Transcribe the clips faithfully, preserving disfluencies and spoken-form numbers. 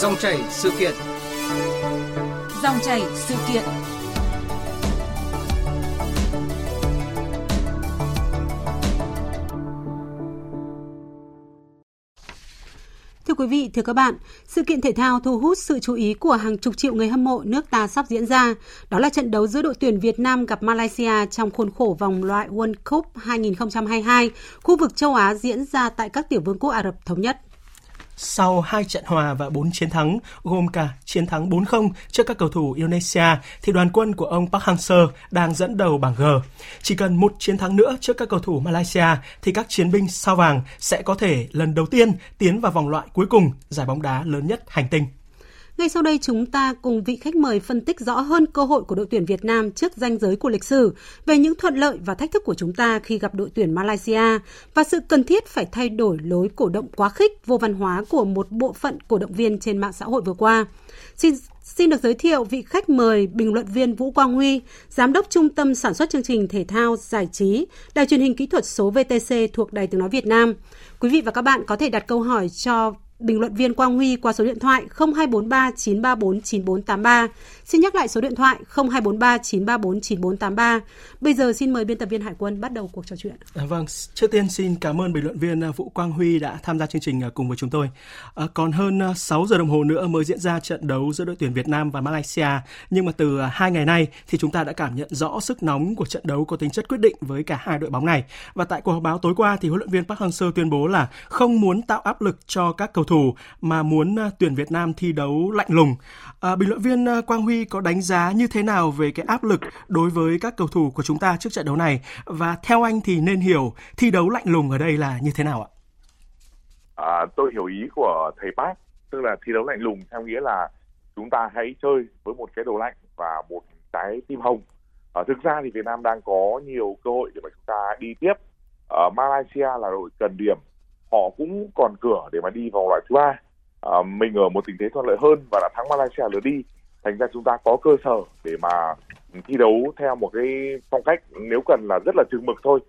Dòng chảy sự kiện. Dòng chảy sự kiện. Thưa quý vị, thưa các bạn, sự kiện thể thao thu hút sự chú ý của hàng chục triệu người hâm mộ nước ta sắp diễn ra. Đó là trận đấu giữa đội tuyển Việt Nam gặp Malaysia trong khuôn khổ vòng loại World Cup hai không hai hai, khu vực châu Á diễn ra tại các tiểu vương quốc Ả Rập Thống Nhất. Sau hai trận hòa và bốn chiến thắng, gồm cả chiến thắng bốn không trước các cầu thủ Indonesia, thì đoàn quân của ông Park Hang-seo đang dẫn đầu bảng G. Chỉ cần một chiến thắng nữa trước các cầu thủ Malaysia, thì các chiến binh sao vàng sẽ có thể lần đầu tiên tiến vào vòng loại cuối cùng giải bóng đá lớn nhất hành tinh. Ngay sau đây chúng ta cùng vị khách mời phân tích rõ hơn cơ hội của đội tuyển Việt Nam trước ranh giới của lịch sử, về những thuận lợi và thách thức của chúng ta khi gặp đội tuyển Malaysia và sự cần thiết phải thay đổi lối cổ động quá khích, vô văn hóa của một bộ phận cổ động viên trên mạng xã hội vừa qua. Xin, xin được giới thiệu vị khách mời bình luận viên Vũ Quang Huy, Giám đốc Trung tâm Sản xuất Chương trình Thể thao Giải trí, Đài truyền hình kỹ thuật số vê tê xê thuộc Đài Tiếng nói Việt Nam. Quý vị và các bạn có thể đặt câu hỏi cho bình luận viên Quang Huy qua số điện thoại không hai bốn ba chín ba bốn chín bốn tám ba. Xin nhắc lại số điện thoại không hai bốn ba chín ba bốn chín bốn tám ba. Bây giờ xin mời biên tập viên Hải Quân bắt đầu cuộc trò chuyện. À, vâng, trước tiên xin cảm ơn bình luận viên Vũ Quang Huy đã tham gia chương trình cùng với chúng tôi. À, còn hơn sáu giờ đồng hồ nữa mới diễn ra trận đấu giữa đội tuyển Việt Nam và Malaysia. Nhưng mà từ hai ngày nay thì chúng ta đã cảm nhận rõ sức nóng của trận đấu có tính chất quyết định với cả hai đội bóng này. Và tại cuộc họp báo tối qua thì huấn luyện viên Park Hang-seo tuyên bố là không muốn tạo áp lực cho các cầu thủ mà muốn tuyển Việt Nam thi đấu lạnh lùng. À, bình luận viên Quang Huy có đánh giá như thế nào về cái áp lực đối với các cầu thủ của chúng ta trước trận đấu này, và theo anh thì nên hiểu thi đấu lạnh lùng ở đây là như thế nào ạ? À, tôi hiểu ý của thầy Park, tức là thi đấu lạnh lùng theo nghĩa là chúng ta hãy chơi với một cái đầu lạnh và một cái tim hồng. À, thực ra thì Việt Nam đang có nhiều cơ hội để mà chúng ta đi tiếp. À, Malaysia là đội cần điểm, họ cũng còn cửa để mà đi vòng loại thứ ba. À, mình ở một tình thế thuận lợi hơn và đã thắng Malaysia lượt đi, thành ra chúng ta có cơ sở để mà thi đấu theo một cái phong cách nếu cần là rất là chừng mực thôi.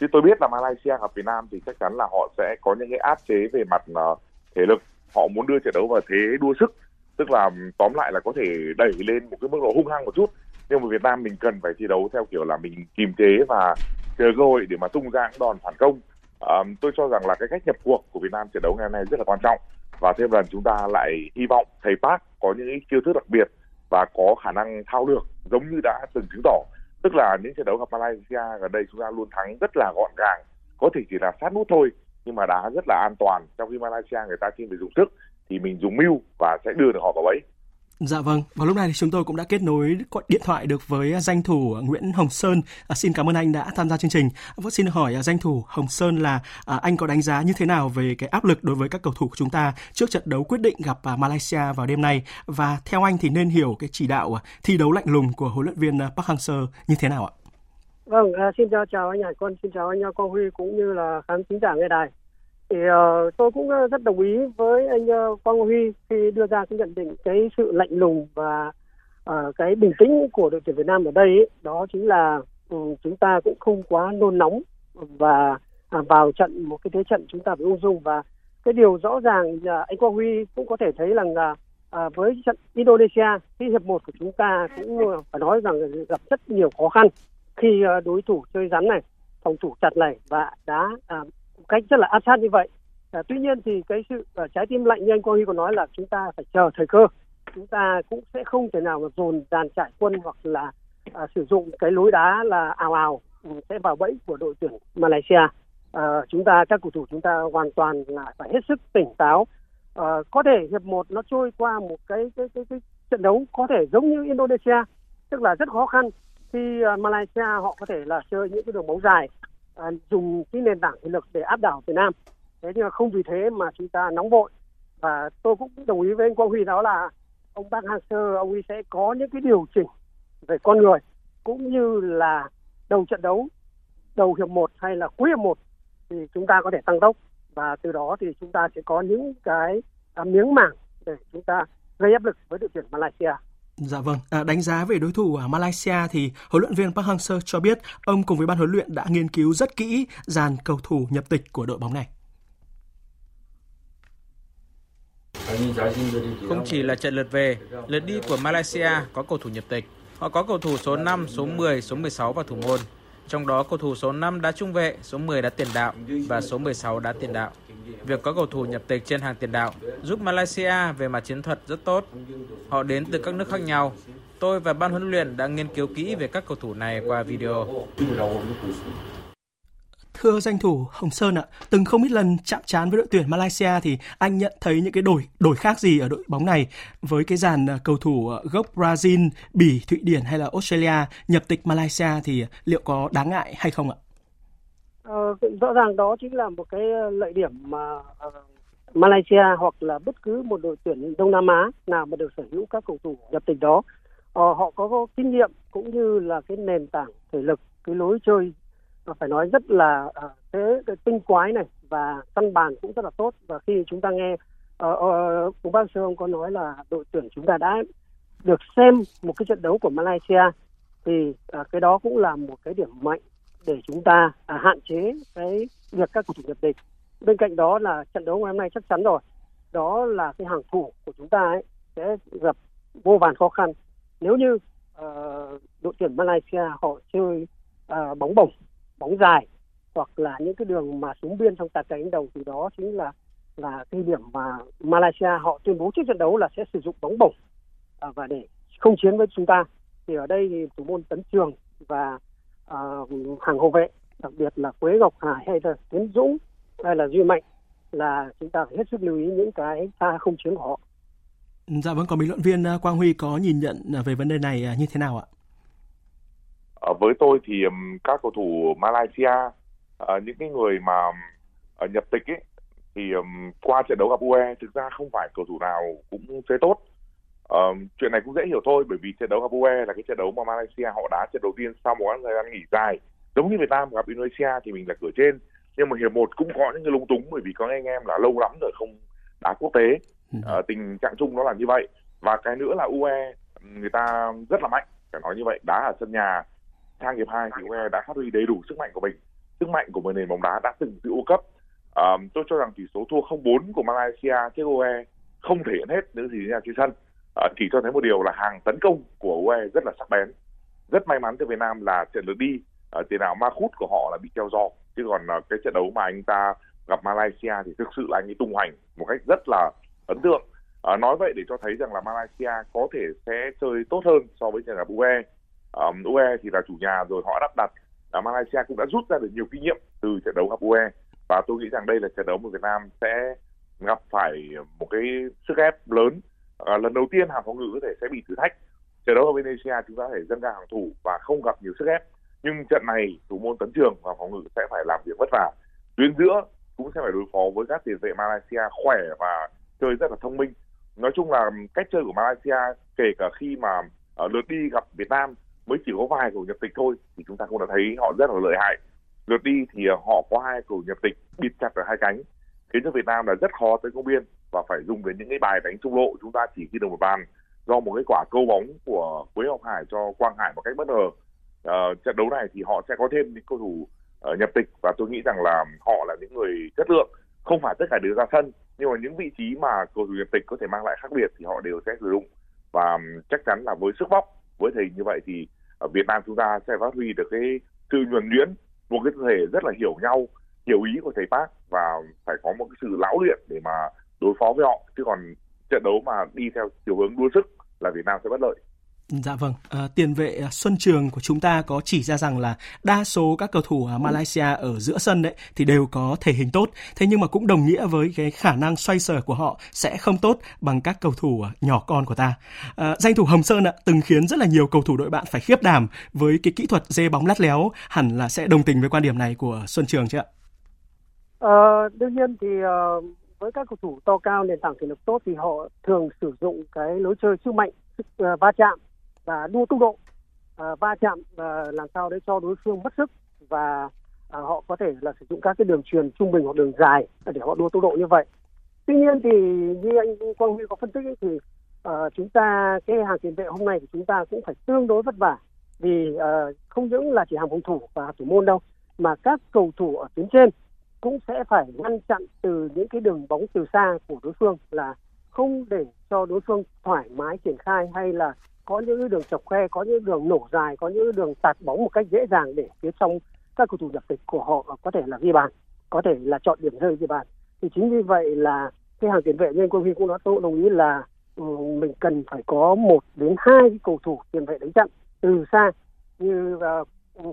Chứ tôi biết là Malaysia gặp Việt Nam thì chắc chắn là họ sẽ có những cái áp chế về mặt thể lực, họ muốn đưa trận đấu vào thế đua sức, tức là tóm lại là có thể đẩy lên một cái mức độ hung hăng một chút. Nhưng mà Việt Nam mình cần phải thi đấu theo kiểu là mình kiềm chế và chờ cơ hội để mà tung ra những đòn phản công. À, tôi cho rằng là cái cách nhập cuộc của Việt Nam trận đấu ngày hôm nay rất là quan trọng, và thêm lần chúng ta lại hy vọng thầy Park có những chiêu thức đặc biệt và có khả năng thao lược giống như đã từng chứng tỏ, tức là những trận đấu gặp Malaysia gần đây chúng ta luôn thắng rất là gọn gàng, có thể chỉ là sát nút thôi nhưng mà đá rất là an toàn, trong khi Malaysia người ta chuyên về dùng sức thì mình dùng mưu và sẽ đưa được họ vào bẫy. Dạ vâng, vào lúc này thì chúng tôi cũng đã kết nối điện thoại được với danh thủ Nguyễn Hồng Sơn. À, xin cảm ơn anh đã tham gia chương trình. Vâng, xin hỏi danh thủ Hồng Sơn là à, anh có đánh giá như thế nào về cái áp lực đối với các cầu thủ của chúng ta trước trận đấu quyết định gặp à, Malaysia vào đêm nay, và theo anh thì nên hiểu cái chỉ đạo à, thi đấu lạnh lùng của huấn luyện viên Park Hang-seo như thế nào ạ? Vâng, à, xin chào anh Hải Quân, xin chào anh Quang Huy cũng như là khán thính giả nghe đài. Thì uh, tôi cũng rất đồng ý với anh uh, Quang Huy khi đưa ra cái nhận định cái sự lạnh lùng và uh, cái bình tĩnh của đội tuyển Việt Nam ở đây ấy, đó chính là um, chúng ta cũng không quá nôn nóng và uh, vào trận một cái thế trận chúng ta phải ung dung, và cái điều rõ ràng là anh Quang Huy cũng có thể thấy rằng là uh, với trận Indonesia cái hiệp một của chúng ta cũng phải nói rằng là gặp rất nhiều khó khăn khi uh, đối thủ chơi rắn này, phòng thủ chặt này và đá uh, cách rất là áp sát như vậy. À, tuy nhiên thì cái sự uh, trái tim lạnh như anh Quang Huy còn nói là chúng ta phải chờ thời cơ, chúng ta cũng sẽ không thể nào mà dồn dàn trải quân hoặc là uh, sử dụng cái lối đá là ào ào sẽ vào bẫy của đội tuyển Malaysia. Uh, chúng ta các cầu thủ chúng ta hoàn toàn là phải hết sức tỉnh táo. Uh, có thể hiệp một nó trôi qua một cái cái cái, cái trận đấu có thể giống như Indonesia, tức là rất khó khăn khi uh, Malaysia họ có thể là chơi những cái đường bóng dài, À, dùng cái nền tảng thể lực để áp đảo Việt Nam. Thế nhưng mà không vì thế mà chúng ta nóng vội, và tôi cũng đồng ý với anh Quang Huy đó là ông Park Hang-seo ông ấy sẽ có những cái điều chỉnh về con người cũng như là đầu trận đấu, đầu hiệp một hay là cuối hiệp một thì chúng ta có thể tăng tốc, và từ đó thì chúng ta sẽ có những cái à, miếng mảng để chúng ta gây áp lực với đội tuyển Malaysia. Dạ vâng, à, đánh giá về đối thủ ở Malaysia thì huấn luyện viên Park Hang-seo cho biết ông cùng với ban huấn luyện đã nghiên cứu rất kỹ dàn cầu thủ nhập tịch của đội bóng này. Không chỉ là trận lượt về, lượt đi của Malaysia có cầu thủ nhập tịch. Họ có cầu thủ số năm, số mười, số mười sáu và thủ môn. Trong đó cầu thủ số năm đá trung vệ, số mười đá tiền đạo và số mười sáu đá tiền đạo. Việc có cầu thủ nhập tịch trên hàng tiền đạo giúp Malaysia về mặt chiến thuật rất tốt. Họ đến từ các nước khác nhau. Tôi và ban huấn luyện đã nghiên cứu kỹ về các cầu thủ này qua video. Thưa danh thủ Hồng Sơn ạ, từng không ít lần chạm trán với đội tuyển Malaysia thì anh nhận thấy những cái đổi đổi khác gì ở đội bóng này với cái dàn cầu thủ gốc Brazil, Bỉ, Thụy Điển hay là Australia nhập tịch Malaysia thì liệu có đáng ngại hay không ạ? Ờ, rõ ràng đó chính là một cái lợi điểm mà Malaysia hoặc là bất cứ một đội tuyển Đông Nam Á nào mà được sở hữu các cầu thủ nhập tịch đó. Ờ, họ có kinh nghiệm cũng như là cái nền tảng thể lực, cái lối chơi phải nói rất là uh, thế cái tinh quái này và căn bàn cũng rất là tốt. Và khi chúng ta nghe uh, uh, bác sư ông có nói là đội tuyển chúng ta đã được xem một cái trận đấu của Malaysia thì uh, cái đó cũng là một cái điểm mạnh để chúng ta uh, hạn chế cái việc các cầu thủ nhập tịch. Bên cạnh đó là trận đấu ngày hôm nay chắc chắn rồi, đó là cái hàng thủ của chúng ta ấy sẽ gặp vô vàn khó khăn nếu như uh, đội tuyển Malaysia họ chơi uh, bóng bổng, bóng dài hoặc là những cái đường mà súng biên trong tạt cánh đầu, thì đó chính là là cái điểm mà Malaysia họ tuyên bố trước trận đấu là sẽ sử dụng bóng bổng à, và để không chiến với chúng ta. Thì ở đây thì thủ môn Tấn Trường và à, hàng hậu vệ đặc biệt là Quế Ngọc Hải hay là Tiến Dũng hay là Duy Mạnh là chúng ta phải hết sức lưu ý những cái pha không chiến của họ. Dạ vâng, còn bình luận viên Quang Huy có nhìn nhận về vấn đề này như thế nào ạ? Với tôi thì các cầu thủ Malaysia, những cái người mà nhập tịch ấy, thì qua trận đấu gặp u a e thực ra không phải cầu thủ nào cũng chơi tốt. Chuyện này cũng dễ hiểu thôi, bởi vì trận đấu gặp u a e là cái trận đấu mà Malaysia họ đá trận đầu tiên sau một thời gian nghỉ dài. Giống như Việt Nam gặp Indonesia thì mình là cửa trên, nhưng mà hiệp một cũng có những người lung túng bởi vì có anh em là lâu lắm rồi không đá quốc tế. Tình trạng chung nó là như vậy. Và cái nữa là u a e người ta rất là mạnh, phải nói như vậy, đá ở sân nhà. Sang hiệp hai thì u a e đã phát huy đầy đủ sức mạnh của mình, sức mạnh của nền bóng đá đã từng giữ World Cup. À, tôi cho rằng tỷ số thua không bốn của Malaysia trước u a e không thể hiện hết những gì trên sân, à, chỉ cho thấy một điều là hàng tấn công của u a e rất là sắc bén. Rất may mắn cho Việt Nam là trận lượt đi, à, tiền đạo ma khút của họ là bị treo giò, chứ còn à, cái trận đấu mà anh ta gặp Malaysia thì thực sự là anh ấy tung hoành một cách rất là ấn tượng. À, nói vậy để cho thấy rằng là Malaysia có thể sẽ chơi tốt hơn so với trận gặp u a e. Um, u a e thì là chủ nhà rồi, họ đắp đặt. uh, Malaysia cũng đã rút ra được nhiều kinh nghiệm từ trận đấu gặp u a e và tôi nghĩ rằng đây là trận đấu mà Việt Nam sẽ gặp phải một cái sức ép lớn. Uh, lần đầu tiên hàng phòng ngự có thể sẽ bị thử thách. Trận đấu ở Indonesia chúng ta có thể dâng ra hàng thủ và không gặp nhiều sức ép, nhưng trận này thủ môn Tấn Trường và phòng ngự sẽ phải làm việc vất vả. Tuyến giữa cũng sẽ phải đối phó với các tiền vệ Malaysia khỏe và chơi rất là thông minh. Nói chung là cách chơi của Malaysia kể cả khi mà uh, lượt đi gặp Việt Nam mới chỉ có vài cầu nhập tịch thôi thì chúng ta cũng đã thấy họ rất là lợi hại. Lượt đi thì họ có hai cầu nhập tịch bịt chặt ở hai cánh, khiến cho Việt Nam là rất khó tới công biên và phải dùng đến những cái bài đánh trung lộ. Chúng ta chỉ ghi được một bàn do một cái quả câu bóng của Quế Ngọc Hải cho Quang Hải một cách bất ngờ. À, trận đấu này thì họ sẽ có thêm những cầu thủ uh, nhập tịch và tôi nghĩ rằng là họ là những người chất lượng, không phải tất cả đều ra sân, nhưng mà những vị trí mà cầu thủ nhập tịch có thể mang lại khác biệt thì họ đều sẽ sử dụng. Và chắc chắn là với sức bóc, với thể hình như vậy thì ở Việt Nam chúng ta sẽ phát huy được cái sự nhuần nhuyễn, một cái thể rất là hiểu nhau, hiểu ý của thầy Park và phải có một cái sự lão luyện để mà đối phó với họ. Chứ còn trận đấu mà đi theo chiều hướng đua sức là Việt Nam sẽ bất lợi. Dạ vâng, à, tiền vệ Xuân Trường của chúng ta có chỉ ra rằng là đa số các cầu thủ Malaysia ở giữa sân đấy thì đều có thể hình tốt. Thế nhưng mà cũng đồng nghĩa với cái khả năng xoay sở của họ sẽ không tốt bằng các cầu thủ nhỏ con của ta. À, danh thủ Hồng Sơn ạ, từng khiến rất là nhiều cầu thủ đội bạn phải khiếp đảm với cái kỹ thuật dê bóng lắt léo, hẳn là sẽ đồng tình với quan điểm này của Xuân Trường chứ ạ? À, đương nhiên thì uh, với các cầu thủ to cao, nền tảng thể lực tốt thì họ thường sử dụng cái lối chơi sức mạnh, sức uh, va chạm và đua tốc độ, à, va chạm à, làm sao để cho đối phương mất sức và à, họ có thể là sử dụng các cái đường truyền trung bình hoặc đường dài để họ đua tốc độ như vậy. Tuy nhiên thì như anh Quang Huy có phân tích ấy, thì à, chúng ta cái hàng tiền vệ hôm nay thì chúng ta cũng phải tương đối vất vả vì à, không những là chỉ hàng phòng thủ và thủ môn đâu mà các cầu thủ ở tuyến trên cũng sẽ phải ngăn chặn từ những cái đường bóng từ xa của đối phương là không để cho đối phương thoải mái triển khai hay là có những đường chọc khe, có những đường nổ dài, có những đường tạt bóng một cách dễ dàng để phía trong các cầu thủ nhập tịch của họ có thể là ghi bàn, có thể là chọn điểm rơi ghi bàn. Thì chính vì vậy là cái hàng tiền vệ như anh Quang Huy cũng nói, tôi đồng ý là mình cần phải có một đến hai cầu thủ tiền vệ đánh chặn từ xa như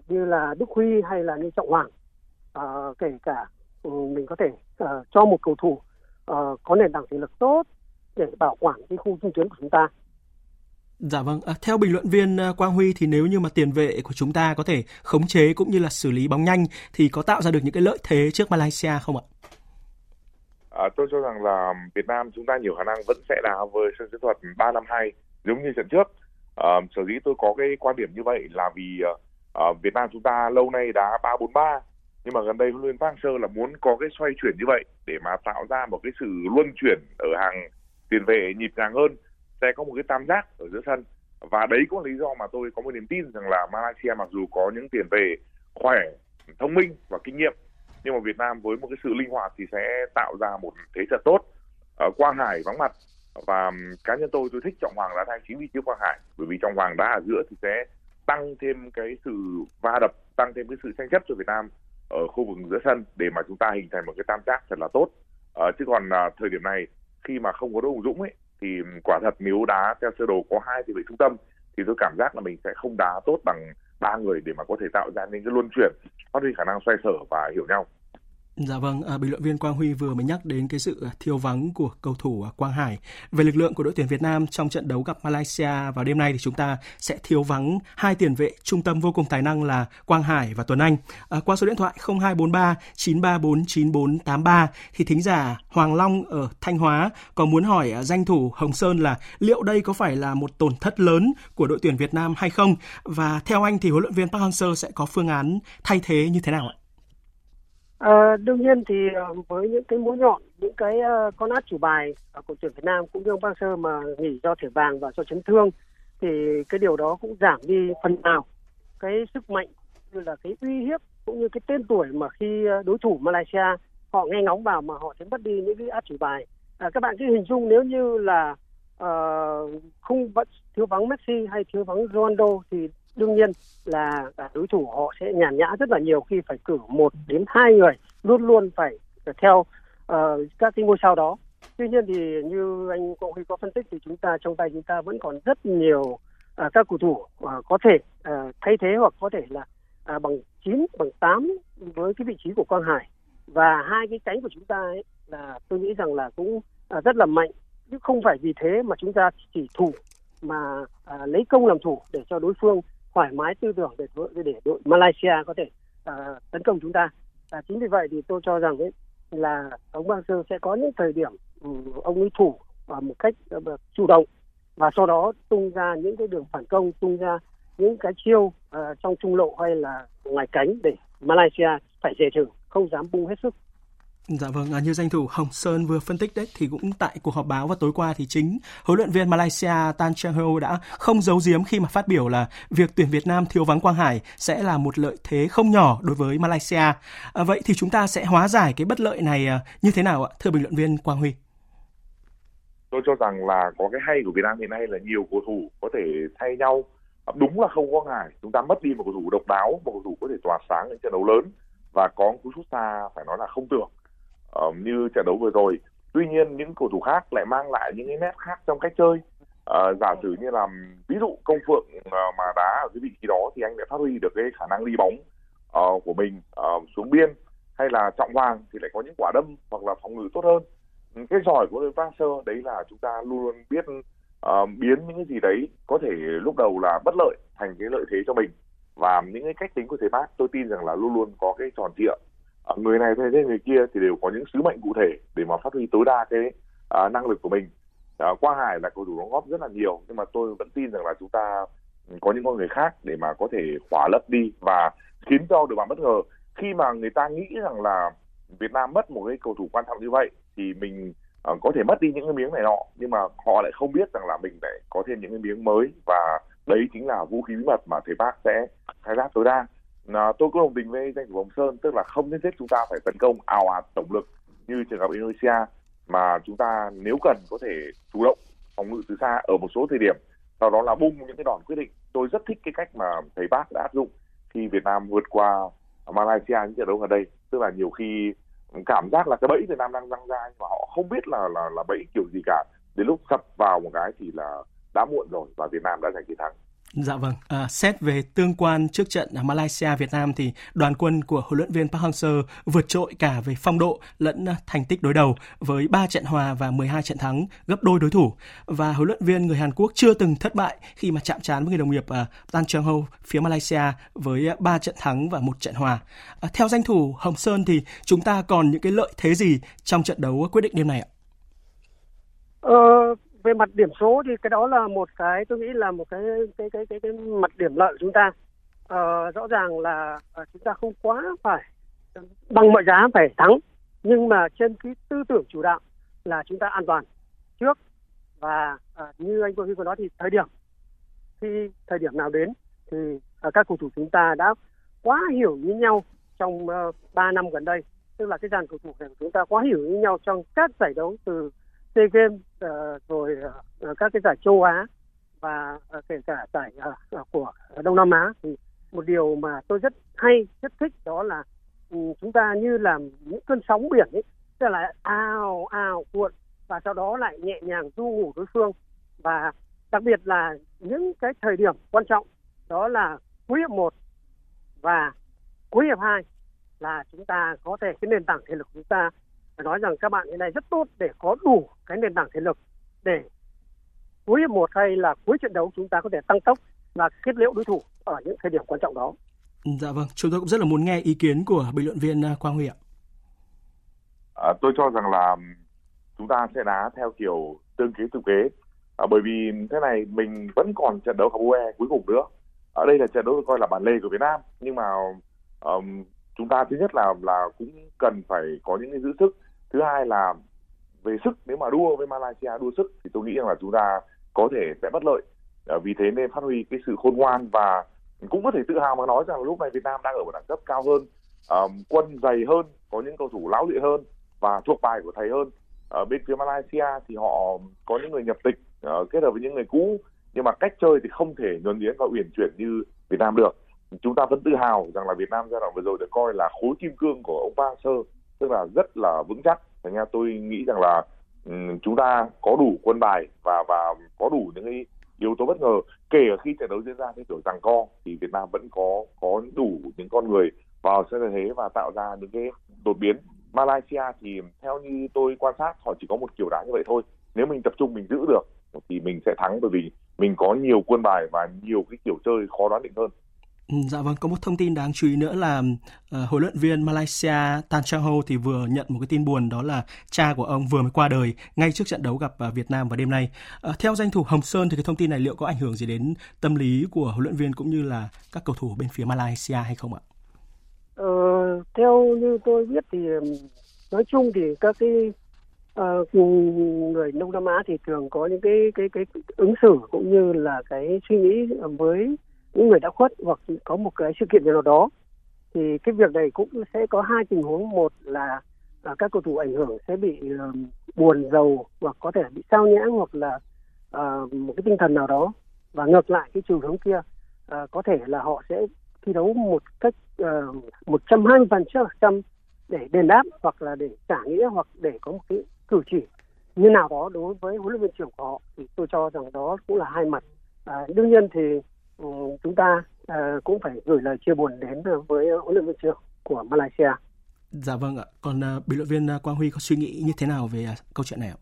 như là Đức Huy hay là như Trọng Hoàng, à, kể cả mình có thể uh, cho một cầu thủ uh, có nền tảng thể lực tốt để bảo quản cái khu trung tuyến của chúng ta. Dạ vâng, à, theo bình luận viên Quang Huy thì nếu như mà tiền vệ của chúng ta có thể khống chế cũng như là xử lý bóng nhanh thì có tạo ra được những cái lợi thế trước Malaysia không ạ? À, tôi cho rằng là Việt Nam chúng ta nhiều khả năng vẫn sẽ đá với sân chiến thuật ba năm hai giống như trận trước. À, sở dĩ tôi có cái quan điểm như vậy là vì à, Việt Nam chúng ta lâu nay đá ba bốn ba, nhưng mà gần đây huấn luyện Park Hang-seo là muốn có cái xoay chuyển như vậy để mà tạo ra một cái sự luân chuyển ở hàng tiền vệ nhịp nhàng hơn, sẽ có một cái tam giác ở giữa sân. Và đấy cũng là lý do mà tôi có một niềm tin rằng là Malaysia mặc dù có những tiền vệ khỏe, thông minh và kinh nghiệm, nhưng mà Việt Nam với một cái sự linh hoạt thì sẽ tạo ra một thế trận tốt. Ở Quang Hải vắng mặt và cá nhân tôi tôi thích Trọng Hoàng đá thay chính vị trí Quang Hải, bởi vì Trọng Hoàng đá ở giữa thì sẽ tăng thêm cái sự va đập, tăng thêm cái sự tranh chấp cho Việt Nam ở khu vực giữa sân để mà chúng ta hình thành một cái tam giác thật là tốt. À, chứ còn à, thời điểm này khi mà không có Đỗ Hùng Dũng ấy thì quả thật nếu đá theo sơ đồ có hai thì về trung tâm thì tôi cảm giác là mình sẽ không đá tốt bằng ba người để mà có thể tạo ra những cái luân chuyển, phát huy khả năng xoay sở và hiểu nhau. Dạ vâng, à, bình luận viên Quang Huy vừa mới nhắc đến cái sự thiếu vắng của cầu thủ Quang Hải. Về lực lượng của đội tuyển Việt Nam trong trận đấu gặp Malaysia vào đêm nay thì chúng ta sẽ thiếu vắng hai tiền vệ trung tâm vô cùng tài năng là Quang Hải và Tuấn Anh. À, qua số điện thoại không hai bốn ba chín ba bốn chín bốn tám ba thì thính giả Hoàng Long ở Thanh Hóa còn muốn hỏi danh thủ Hồng Sơn là liệu đây có phải là một tổn thất lớn của đội tuyển Việt Nam hay không? Và theo anh thì huấn luyện viên Park Hang-seo sẽ có phương án thay thế như thế nào ạ? À, đương nhiên thì với những cái mũi nhọn, những cái uh, con át chủ bài uh, của tuyển Việt Nam cũng như ông Park Hang-seo mà nghỉ do thẻ vàng và do chấn thương thì cái điều đó cũng giảm đi phần nào cái sức mạnh như là cái uy hiếp cũng như cái tên tuổi mà khi đối thủ Malaysia họ nghe ngóng vào mà họ sẽ mất đi những cái át chủ bài. À, các bạn cứ hình dung nếu như là uh, không vẫn thiếu vắng Messi hay thiếu vắng Ronaldo thì đương nhiên là đối thủ họ sẽ nhàn nhã rất là nhiều khi phải cử một đến hai người luôn luôn phải theo uh, các cái ngôi sao đó. Tuy nhiên thì như anh Quang Huy có phân tích thì chúng ta trong tay chúng ta vẫn còn rất nhiều uh, các cầu thủ uh, có thể uh, thay thế hoặc có thể là uh, bằng chín, bằng tám với cái vị trí của Quang Hải, và hai cái cánh của chúng ta ấy, là tôi nghĩ rằng là cũng uh, rất là mạnh, chứ không phải vì thế mà chúng ta chỉ thủ mà uh, lấy công làm thủ để cho đối phương thoải mái tư tưởng để đội để đội Malaysia có thể uh, tấn công chúng ta. À, chính vì vậy thì tôi cho rằng ấy, là ông Park Hang-seo sẽ có những thời điểm um, ông ấy thủ uh, một cách uh, chủ động và sau đó tung ra những cái đường phản công, tung ra những cái chiêu uh, trong trung lộ hay là ngoài cánh để Malaysia phải dè chừng, không dám bung hết sức. Dạ vâng, như danh thủ Hồng Sơn vừa phân tích đấy thì cũng tại cuộc họp báo vào tối qua thì chính huấn luyện viên Malaysia Tan Cheng Hoe đã không giấu giếm khi mà phát biểu là việc tuyển Việt Nam thiếu vắng Quang Hải sẽ là một lợi thế không nhỏ đối với Malaysia. À, vậy thì chúng ta sẽ hóa giải cái bất lợi này như thế nào ạ, thưa bình luận viên Quang Huy? Tôi cho rằng là có cái hay của Việt Nam hiện nay là nhiều cầu thủ có thể thay nhau. Đúng là không Quang Hải, chúng ta mất đi một cầu thủ độc đáo, một cầu thủ có thể tỏa sáng những trận đấu lớn và có cú sút xa phải nói là không tưởng. Uh, như trận đấu vừa rồi, tuy nhiên những cầu thủ khác lại mang lại những cái nét khác trong cách chơi. Uh, giả sử như là ví dụ Công Phượng uh, mà đá ở cái vị trí đó thì anh lại phát huy được cái khả năng đi bóng uh, của mình uh, xuống biên, hay là Trọng Hoàng thì lại có những quả đâm hoặc là phòng ngự tốt hơn. Cái giỏi của Park Hang-seo đấy là chúng ta luôn luôn biết uh, biến những cái gì đấy có thể lúc đầu là bất lợi thành cái lợi thế cho mình, và những cái cách tính của thầy Park tôi tin rằng là luôn luôn có cái tròn trịa. Người này thay thế người kia thì đều có những sứ mệnh cụ thể để mà phát huy tối đa cái uh, năng lực của mình. Uh, Quang Hải là cầu thủ đóng góp rất là nhiều, nhưng mà tôi vẫn tin rằng là chúng ta có những con người khác để mà có thể khỏa lấp đi và khiến cho đội bạn bất ngờ. Khi mà người ta nghĩ rằng là Việt Nam mất một cái cầu thủ quan trọng như vậy thì mình uh, có thể mất đi những cái miếng này nọ, nhưng mà họ lại không biết rằng là mình lại có thêm những cái miếng mới, và đấy chính là vũ khí bí mật mà thầy Park sẽ khai thác tối đa. À, tôi cũng đồng tình với danh thủ Hồng Sơn, tức là không nhất thiết chúng ta phải tấn công ào ạt tổng lực như trường hợp Indonesia, mà chúng ta nếu cần có thể chủ động phòng ngự từ xa ở một số thời điểm, sau đó là bung những cái đòn quyết định. Tôi rất thích cái cách mà thầy Park đã áp dụng khi Việt Nam vượt qua Malaysia những trận đấu gần đây, tức là nhiều khi cảm giác là cái bẫy Việt Nam đang răng ra nhưng mà họ không biết là là là bẫy kiểu gì cả, đến lúc sập vào một cái thì là đã muộn rồi và Việt Nam đã giành chiến thắng. Dạ vâng, à, xét về tương quan trước trận Malaysia Việt Nam thì đoàn quân của huấn luyện viên Park Hang-seo vượt trội cả về phong độ lẫn thành tích đối đầu với ba trận hòa và mười hai trận thắng, gấp đôi đối thủ. Và huấn luyện viên người Hàn Quốc chưa từng thất bại khi mà chạm trán với người đồng nghiệp à, Tan Cheng Hoe phía Malaysia với ba trận thắng và một trận hòa. À, theo danh thủ Hồng Sơn thì chúng ta còn những cái lợi thế gì trong trận đấu quyết định đêm này ạ? Ờ... Về mặt điểm số thì cái đó là một cái tôi nghĩ là một cái cái cái cái, cái mặt điểm lợi của chúng ta. Ờ, rõ ràng là chúng ta không quá phải bằng mọi giá phải thắng, nhưng mà trên cái tư tưởng chủ đạo là chúng ta an toàn trước và à, như anh Quang Huy vừa nói thì thời điểm khi thời điểm nào đến thì à, các cầu thủ chúng ta đã quá hiểu như nhau trong ba uh, năm gần đây, tức là cái dàn cầu thủ của chúng ta quá hiểu như nhau trong các giải đấu từ Sea Games uh, rồi uh, các cái giải châu Á và uh, kể cả giải uh, của Đông Nam Á, thì một điều mà tôi rất hay rất thích đó là um, chúng ta như làm những cơn sóng biển ấy, tức là ào ào cuộn và sau đó lại nhẹ nhàng du ngủ đối phương, và đặc biệt là những cái thời điểm quan trọng đó là cuối hiệp một và cuối hiệp hai là chúng ta có thể cái nền tảng thể lực của chúng ta, phải nói rằng các bạn hiện nay rất tốt để có đủ cái nền tảng thể lực để cuối hiệp một hay là cuối trận đấu chúng ta có thể tăng tốc và kết liễu đối thủ ở những thời điểm quan trọng đó. Dạ vâng, chúng tôi cũng rất là muốn nghe ý kiến của bình luận viên Quang Huy ạ. À, tôi cho rằng là chúng ta sẽ đá theo kiểu tương kế tự kế, à, bởi vì thế này mình vẫn còn trận đấu Hague cuối cùng nữa. Ở đây là trận đấu được coi là bản lề của Việt Nam, nhưng mà um, chúng ta thứ nhất là là cũng cần phải có những cái giữ sức, thứ hai là về sức, nếu mà đua với Malaysia đua sức thì tôi nghĩ rằng là chúng ta có thể sẽ bất lợi, vì thế nên phát huy cái sự khôn ngoan và cũng có thể tự hào mà nói rằng lúc này Việt Nam đang ở một đẳng cấp cao hơn, um, quân dày hơn, có những cầu thủ lão luyện hơn và thuộc bài của thầy hơn. Ở bên phía Malaysia thì họ có những người nhập tịch uh, kết hợp với những người cũ, nhưng mà cách chơi thì không thể nhuần nhuyễn và uyển chuyển như Việt Nam được. Chúng ta vẫn tự hào rằng là Việt Nam giai đoạn vừa rồi được coi là khối kim cương của ông Park Hang-seo, tức là rất là vững chắc. Thành ra tôi nghĩ rằng là um, chúng ta có đủ quân bài và và có đủ những cái yếu tố bất ngờ, kể cả khi trận đấu diễn ra theo kiểu giằng co thì Việt Nam vẫn có có đủ những con người vào sân thế và tạo ra những cái đột biến. Malaysia thì theo như tôi quan sát họ chỉ có một kiểu đá như vậy thôi. Nếu mình tập trung mình giữ được thì mình sẽ thắng, bởi vì mình có nhiều quân bài và nhiều cái kiểu chơi khó đoán định hơn. Dạ vâng, có một thông tin đáng chú ý nữa là uh, huấn luyện viên Malaysia Tan Cheng Hoe thì vừa nhận một cái tin buồn, đó là cha của ông vừa mới qua đời ngay trước trận đấu gặp uh, Việt Nam vào đêm nay. Uh, theo danh thủ Hồng Sơn thì cái thông tin này liệu có ảnh hưởng gì đến tâm lý của huấn luyện viên cũng như là các cầu thủ bên phía Malaysia hay không ạ? Ờ, theo như tôi biết thì nói chung thì các cái uh, người Đông Nam Á thì thường có những cái cái cái ứng xử cũng như là cái suy nghĩ với những người đã khuất hoặc có một cái sự kiện nào đó, thì cái việc này cũng sẽ có hai tình huống. Một là, là các cầu thủ ảnh hưởng sẽ bị uh, buồn rầu hoặc có thể bị sao nhãng hoặc là uh, một cái tinh thần nào đó, và ngược lại cái chiều hướng kia uh, có thể là họ sẽ thi đấu một cách một trăm hai mươi phần trăm để đền đáp hoặc là để trả nghĩa hoặc để có một cái cử chỉ như nào đó đối với huấn luyện viên trưởng của họ. Thì tôi cho rằng đó cũng là hai mặt. Uh, đương nhiên thì Ừ, chúng ta uh, cũng phải gửi lời chia buồn đến với huấn luyện viên trưởng của Malaysia. Dạ vâng ạ. Còn uh, bình luận viên Quang Huy có suy nghĩ như thế nào về uh, câu chuyện này ạ?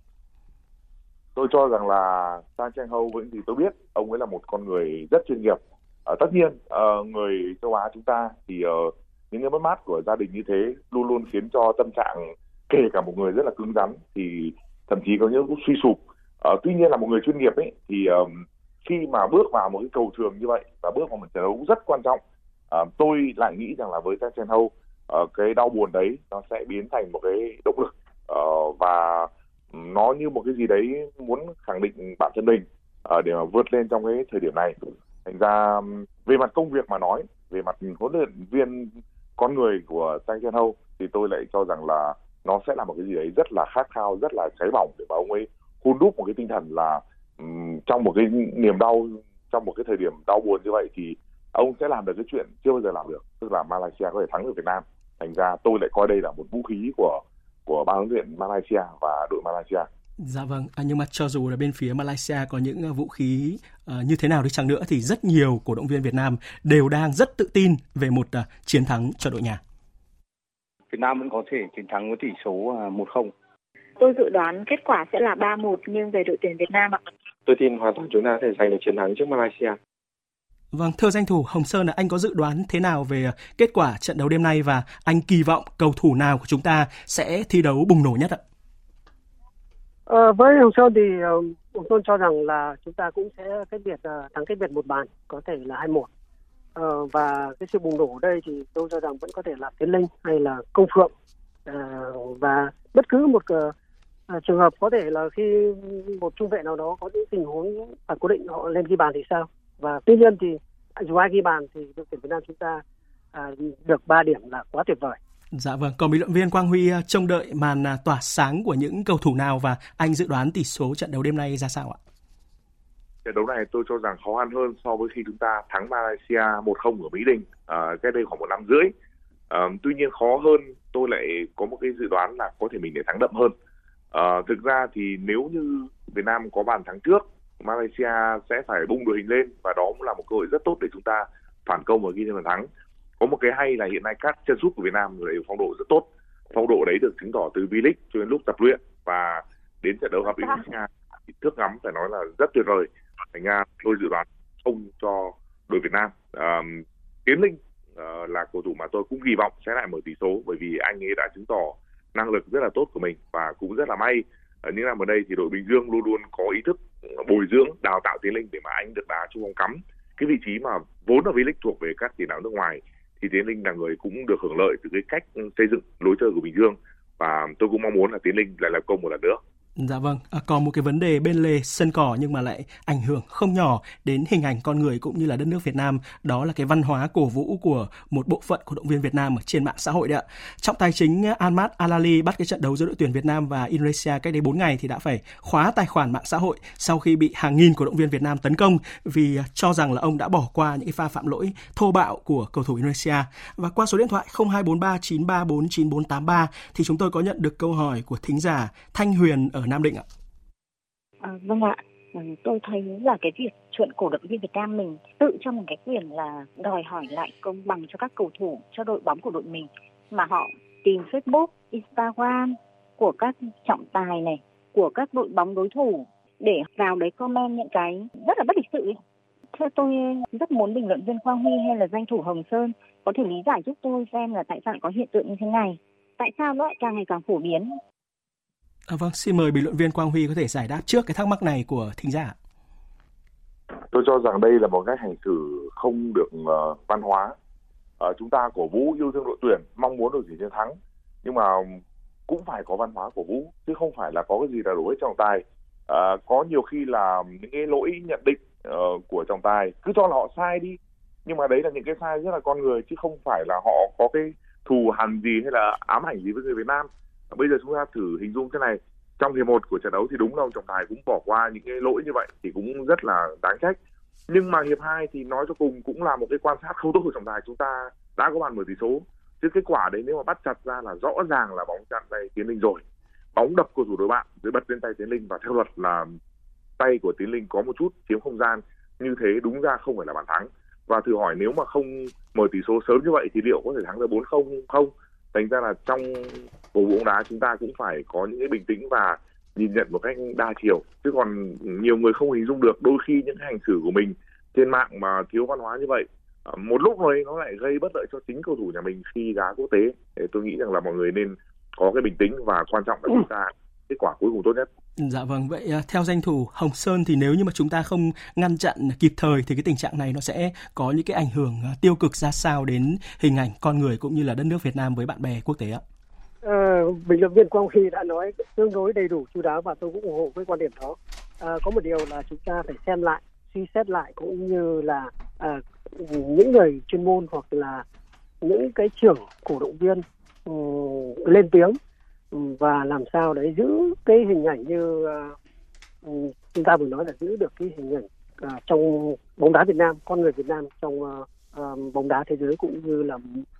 Tôi cho rằng là Tan Cheng Hoe vẫn thì tôi biết ông ấy là một con người rất chuyên nghiệp. Uh, tất nhiên uh, người châu Á chúng ta thì uh, những cái mất mát của gia đình như thế luôn luôn khiến cho tâm trạng kể cả một người rất là cứng rắn thì thậm chí có những lúc suy sụp. Uh, tuy nhiên là một người chuyên nghiệp ấy thì uh, khi mà bước vào một cái cầu trường như vậy và bước vào một trận đấu rất quan trọng, à, tôi lại nghĩ rằng là với Tan Cheng Hoe, à, cái đau buồn đấy nó sẽ biến thành một cái động lực, à, và nó như một cái gì đấy muốn khẳng định bản thân mình, à, để mà vượt lên trong cái thời điểm này. Thành ra về mặt công việc mà nói, về mặt huấn luyện viên con người của Tan Cheng Hoe thì tôi lại cho rằng là nó sẽ là một cái gì đấy rất là khát khao, rất là cháy bỏng để mà ông ấy hun đúc một cái tinh thần là um, trong một cái niềm đau, trong một cái thời điểm đau buồn như vậy thì ông sẽ làm được cái chuyện chưa bao giờ làm được, tức là Malaysia có thể thắng được Việt Nam. Thành ra tôi lại coi đây là một vũ khí của của ban huấn luyện Malaysia và đội Malaysia. Dạ vâng, à, nhưng mà cho dù là bên phía Malaysia có những vũ khí uh, như thế nào đi chăng nữa thì rất nhiều cổ động viên Việt Nam đều đang rất tự tin về một uh, chiến thắng cho đội nhà. Việt Nam vẫn có thể chiến thắng với tỷ số một không. Tôi dự đoán kết quả sẽ là ba một nhưng về đội tuyển Việt Nam ạ. Tôi tin hoàn toàn chúng ta có thể giành được chiến thắng trước Malaysia. Vâng, thưa danh thủ Hồng Sơn, là anh có dự đoán thế nào về kết quả trận đấu đêm nay và anh kỳ vọng cầu thủ nào của chúng ta sẽ thi đấu bùng nổ nhất ạ? Ờ, với Hồng Sơn thì Hồng Sơn cho rằng là chúng ta cũng sẽ cách biệt thắng cách biệt một bàn, có thể là hai một. Ờ, và cái sự bùng nổ ở đây thì tôi cho rằng vẫn có thể là Tiến Linh hay là Công Phượng, à, và bất cứ một uh, trường hợp có thể là khi một trung vệ nào đó có những tình huống phản cố định họ lên ghi bàn thì sao. Và tuy nhiên thì dù ai ghi bàn thì đội tuyển Việt Nam chúng ta à, được ba điểm là quá tuyệt vời. Dạ vâng, còn bình luận viên Quang Huy trông đợi màn tỏa sáng của những cầu thủ nào và anh dự đoán tỷ số trận đấu đêm nay ra sao ạ? Trận đấu này tôi cho rằng khó khăn hơn so với khi chúng ta thắng Malaysia một không ở Mỹ Đình à, cách đây khoảng một năm rưỡi. À, tuy nhiên khó hơn, tôi lại có một cái dự đoán là có thể mình để thắng đậm hơn. À, thực ra thì nếu như Việt Nam có bàn thắng trước, Malaysia sẽ phải bung đội hình lên và đó cũng là một cơ hội rất tốt để chúng ta phản công và ghi thêm bàn thắng. Có một cái hay là hiện nay các chân sút của Việt Nam đều phong độ rất tốt, phong độ đấy được chứng tỏ từ V-League cho đến lúc tập luyện và đến trận đấu gặp Indonesia thì thước ngắm phải nói là rất tuyệt vời. Thành ra tôi dự đoán không cho đội Việt Nam. À, Tiến Linh à, là cầu thủ mà tôi cũng kỳ vọng sẽ lại mở tỷ số bởi vì anh ấy đã chứng tỏ năng lực rất là tốt của mình và cũng rất là may ở những năm ở đây thì đội Bình Dương luôn luôn có ý thức bồi dưỡng, đào tạo Tiến Linh để mà anh được đá trong vòng cắm. Cái vị trí mà vốn ở V-League thuộc về các tiền đạo nước ngoài thì Tiến Linh là người cũng được hưởng lợi từ cái cách xây dựng lối chơi của Bình Dương và tôi cũng mong muốn là Tiến Linh lại làm công một lần nữa. Dạ vâng, à, còn một cái vấn đề bên lề sân cỏ nhưng mà lại ảnh hưởng không nhỏ đến hình ảnh con người cũng như là đất nước Việt Nam, đó là cái văn hóa cổ vũ của một bộ phận cổ động viên Việt Nam ở trên mạng xã hội đấy ạ. Trọng tài chính Ahmad Alali bắt cái trận đấu giữa đội tuyển Việt Nam và Indonesia cách đây bốn ngày thì đã phải khóa tài khoản mạng xã hội sau khi bị hàng nghìn cổ động viên Việt Nam tấn công vì cho rằng là ông đã bỏ qua những cái pha phạm lỗi thô bạo của cầu thủ Indonesia. Và qua số điện thoại không hai bốn ba chín ba bốn chín bốn tám ba thì chúng tôi có nhận được câu hỏi của thính giả Thanh Huyền ở ở Nam Định ạ. À, vâng ạ, tôi thấy là cái việc chuyện cổ động viên Việt Nam mình tự cho một cái quyền là đòi hỏi lại công bằng cho các cầu thủ, cho đội bóng của đội mình mà họ tìm Facebook, Instagram của các trọng tài này, của các đội bóng đối thủ để vào đấy comment những cái rất là bất lịch sự. Theo tôi rất muốn bình luận viên Quang Huy hay là danh thủ Hồng Sơn có thể lý giải giúp tôi xem là tại sao có hiện tượng như thế này, tại sao nó lại càng ngày càng phổ biến. À, vâng, xin mời bình luận viên Quang Huy có thể giải đáp trước cái thắc mắc này của thính giả. Tôi cho rằng đây là một cách hành xử không được uh, văn hóa. Uh, chúng ta cổ vũ yêu thương đội tuyển, mong muốn đội tuyển chiến thắng, nhưng mà cũng phải có văn hóa cổ vũ, chứ không phải là có cái gì là đối với trọng tài. Uh, có nhiều khi là những cái lỗi nhận định uh, của trọng tài, cứ cho là họ sai đi, nhưng mà đấy là những cái sai rất là con người, chứ không phải là họ có cái thù hằn gì hay là ám ảnh gì với người Việt Nam. Bây giờ chúng ta thử hình dung thế này, trong hiệp một của trận đấu thì đúng là ông trọng tài cũng bỏ qua những cái lỗi như vậy thì cũng rất là đáng trách. Nhưng mà hiệp hai thì nói cho cùng cũng là một cái quan sát không tốt của trọng tài, chúng ta đã có bàn mở tỷ số. Chứ kết quả đấy nếu mà bắt chặt ra là rõ ràng là bóng chặn tay Tiến Linh rồi. Bóng đập cầu thủ đối bạn rồi bật lên tay Tiến Linh và theo luật là tay của Tiến Linh có một chút chiếm không gian, như thế đúng ra không phải là bàn thắng. Và thử hỏi nếu mà không mở tỷ số sớm như vậy thì liệu có thể thắng được bốn không không? Thành ra là trong cổ vũ bóng đá chúng ta cũng phải có những cái bình tĩnh và nhìn nhận một cách đa chiều. Chứ còn nhiều người không hình dung được đôi khi những hành xử của mình trên mạng mà thiếu văn hóa như vậy, một lúc rồi nó lại gây bất lợi cho chính cầu thủ nhà mình khi đá quốc tế. Thế tôi nghĩ rằng là mọi người nên có cái bình tĩnh và quan trọng là chúng ta kết quả cuối cùng tốt nhất. Dạ vâng, vậy theo danh thủ Hồng Sơn thì nếu như mà chúng ta không ngăn chặn kịp thời thì cái tình trạng này nó sẽ có những cái ảnh hưởng tiêu cực ra sao đến hình ảnh con người cũng như là đất nước Việt Nam với bạn bè quốc tế ạ? À, bình luận viên Quang Huy đã nói tương đối đầy đủ, chú đáo và tôi cũng ủng hộ với quan điểm đó. À, có một điều là chúng ta phải xem lại, suy xét lại cũng như là à, những người chuyên môn hoặc là những cái trưởng cổ động viên um, lên tiếng và làm sao để giữ cái hình ảnh như uh, chúng ta vừa nói là giữ được cái hình ảnh uh, trong bóng đá Việt Nam, con người Việt Nam trong uh, uh, bóng đá thế giới, cũng như là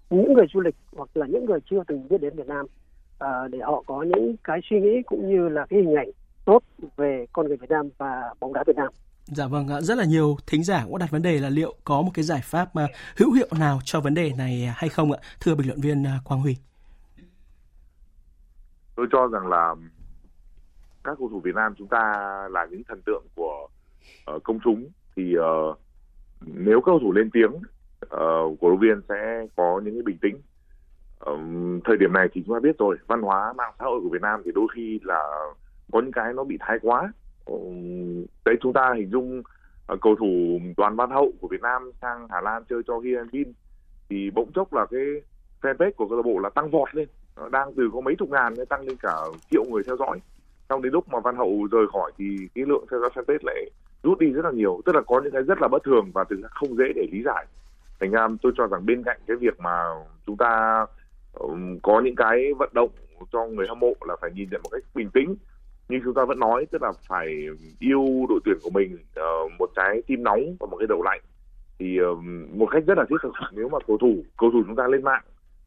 những người du lịch hoặc là những người chưa từng biết đến Việt Nam, uh, để họ có những cái suy nghĩ cũng như là cái hình ảnh tốt về con người Việt Nam và bóng đá Việt Nam. Dạ vâng, rất là nhiều thính giả cũng đặt vấn đề là liệu có một cái giải pháp mà hữu hiệu nào cho vấn đề này hay không ạ? Thưa bình luận viên Quang Huy. Tôi cho rằng là các cầu thủ Việt Nam chúng ta là những thần tượng của uh, công chúng, thì uh, nếu cầu thủ lên tiếng, uh, cổ động viên sẽ có những cái bình tĩnh. Uh, thời điểm này thì chúng ta biết rồi, văn hóa mạng xã hội của Việt Nam thì đôi khi là có những cái nó bị thái quá. Đấy, chúng ta hình dung cầu thủ Đoàn Văn Hậu của Việt Nam sang Hà Lan chơi cho Hibernian thì bỗng chốc là cái fanpage của câu lạc bộ là tăng vọt lên, đang từ có mấy chục ngàn nó tăng lên cả triệu người theo dõi. Trong đến lúc mà Văn Hậu rời khỏi thì cái lượng theo dõi fanpage lại rút đi rất là nhiều, tức là có những cái rất là bất thường và thực ra không dễ để lý giải. Thành ra tôi cho rằng bên cạnh cái việc mà chúng ta có những cái vận động cho người hâm mộ là phải nhìn nhận một cách bình tĩnh, như chúng ta vẫn nói, tức là phải yêu đội tuyển của mình, uh, một trái tim nóng và một cái đầu lạnh, thì uh, một cách rất là thiết thực. Nếu mà cầu thủ cầu thủ chúng ta lên mạng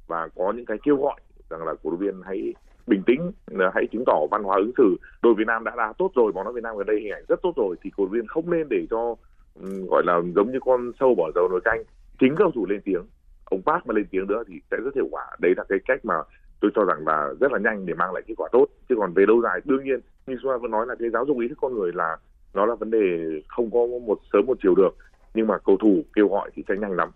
và có những cái kêu gọi rằng là cổ động viên hãy bình tĩnh, hãy chứng tỏ văn hóa ứng xử, đội Việt Nam đã đá tốt rồi, bóng đá Việt Nam gần đây hình ảnh rất tốt rồi, thì cổ động viên không nên để cho um, gọi là giống như con sâu bỏ dầu nồi canh. Chính cầu thủ lên tiếng, ông Park mà lên tiếng nữa thì sẽ rất hiệu quả. Đấy là cái cách mà tôi cho rằng là rất là nhanh để mang lại kết quả tốt. Chứ còn về lâu dài, đương nhiên như chúng ta vẫn nói là cái giáo dục ý thức con người là nó là vấn đề không có một sớm một chiều được, nhưng mà cầu thủ kêu gọi thì sẽ nhanh lắm.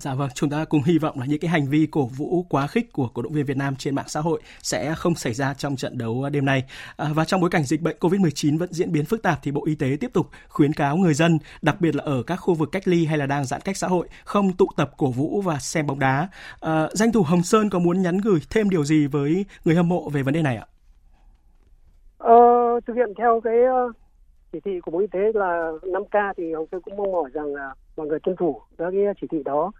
Dạ vâng, chúng ta cùng hy vọng là những cái hành vi cổ vũ quá khích của cổ động viên Việt Nam trên mạng xã hội sẽ không xảy ra trong trận đấu đêm nay. À, và trong bối cảnh dịch bệnh covid mười chín vẫn diễn biến phức tạp thì Bộ Y tế tiếp tục khuyến cáo người dân, đặc biệt là ở các khu vực cách ly hay là đang giãn cách xã hội, không tụ tập cổ vũ và xem bóng đá. À, danh thủ Hồng Sơn có muốn nhắn gửi thêm điều gì với người hâm mộ về vấn đề này ạ? Ờ, thực hiện theo cái chỉ thị của Bộ Y tế là năm ca thì Hồng Sơn cũng mong mỏi rằng là mọi người tuân thủ các cái chỉ thị đó.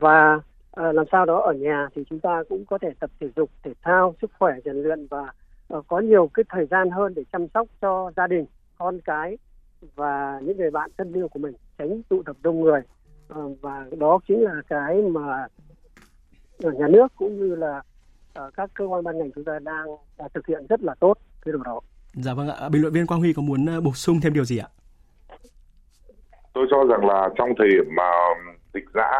Và à, làm sao đó ở nhà thì chúng ta cũng có thể tập thể dục, thể thao, sức khỏe, rèn luyện và à, có nhiều cái thời gian hơn để chăm sóc cho gia đình, con cái và những người bạn thân yêu của mình, tránh tụ tập đông người. À, và đó chính là cái mà nhà nước cũng như là à, các cơ quan ban ngành chúng ta đang à, thực hiện rất là tốt cái điều đó. Dạ vâng ạ. Bình luận viên Quang Huy có muốn bổ sung thêm điều gì ạ? Tôi cho rằng là trong thời điểm mà dịch giã,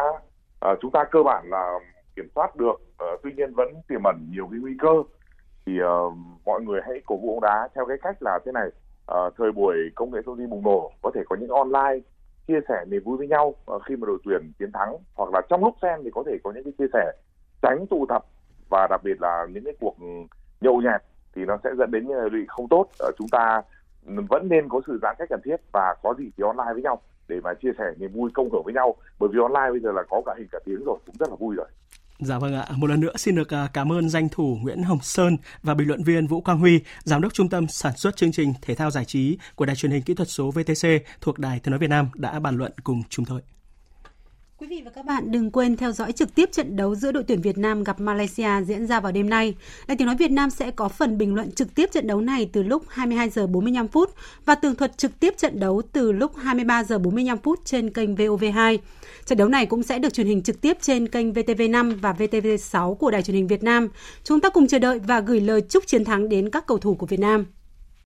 À, chúng ta cơ bản là kiểm soát được, à, tuy nhiên vẫn tiềm ẩn nhiều cái nguy cơ, thì à, mọi người hãy cổ vũ bóng đá theo cái cách là thế này. À, thời buổi công nghệ thông tin bùng nổ, có thể có những online chia sẻ niềm vui với nhau à, khi mà đội tuyển chiến thắng, hoặc là trong lúc xem thì có thể có những cái chia sẻ, tránh tụ tập và đặc biệt là những cái cuộc nhậu nhẹt thì nó sẽ dẫn đến những hệ lụy không tốt. À, chúng ta vẫn nên có sự giãn cách cần thiết và có gì thì online với nhau để mà chia sẻ niềm vui công cộng với nhau, bởi vì online bây giờ là có cả hình cả tiếng rồi, cũng rất là vui rồi. Dạ vâng ạ, một lần nữa xin được cảm ơn danh thủ Nguyễn Hồng Sơn và bình luận viên Vũ Quang Huy, giám đốc trung tâm sản xuất chương trình thể thao giải trí của Đài Truyền hình Kỹ thuật số vê tê xê thuộc Đài Tiếng nói Việt Nam đã bàn luận cùng chúng tôi. Quý vị và các bạn đừng quên theo dõi trực tiếp trận đấu giữa đội tuyển Việt Nam gặp Malaysia diễn ra vào đêm nay. Đài Tiếng nói Việt Nam sẽ có phần bình luận trực tiếp trận đấu này từ lúc hai mươi hai giờ bốn mươi lăm phút và tường thuật trực tiếp trận đấu từ lúc hai mươi ba giờ bốn mươi lăm phút trên kênh vê o vê hai. Trận đấu này cũng sẽ được truyền hình trực tiếp trên kênh vê tê vê năm và vê tê vê sáu của Đài Truyền hình Việt Nam. Chúng ta cùng chờ đợi và gửi lời chúc chiến thắng đến các cầu thủ của Việt Nam.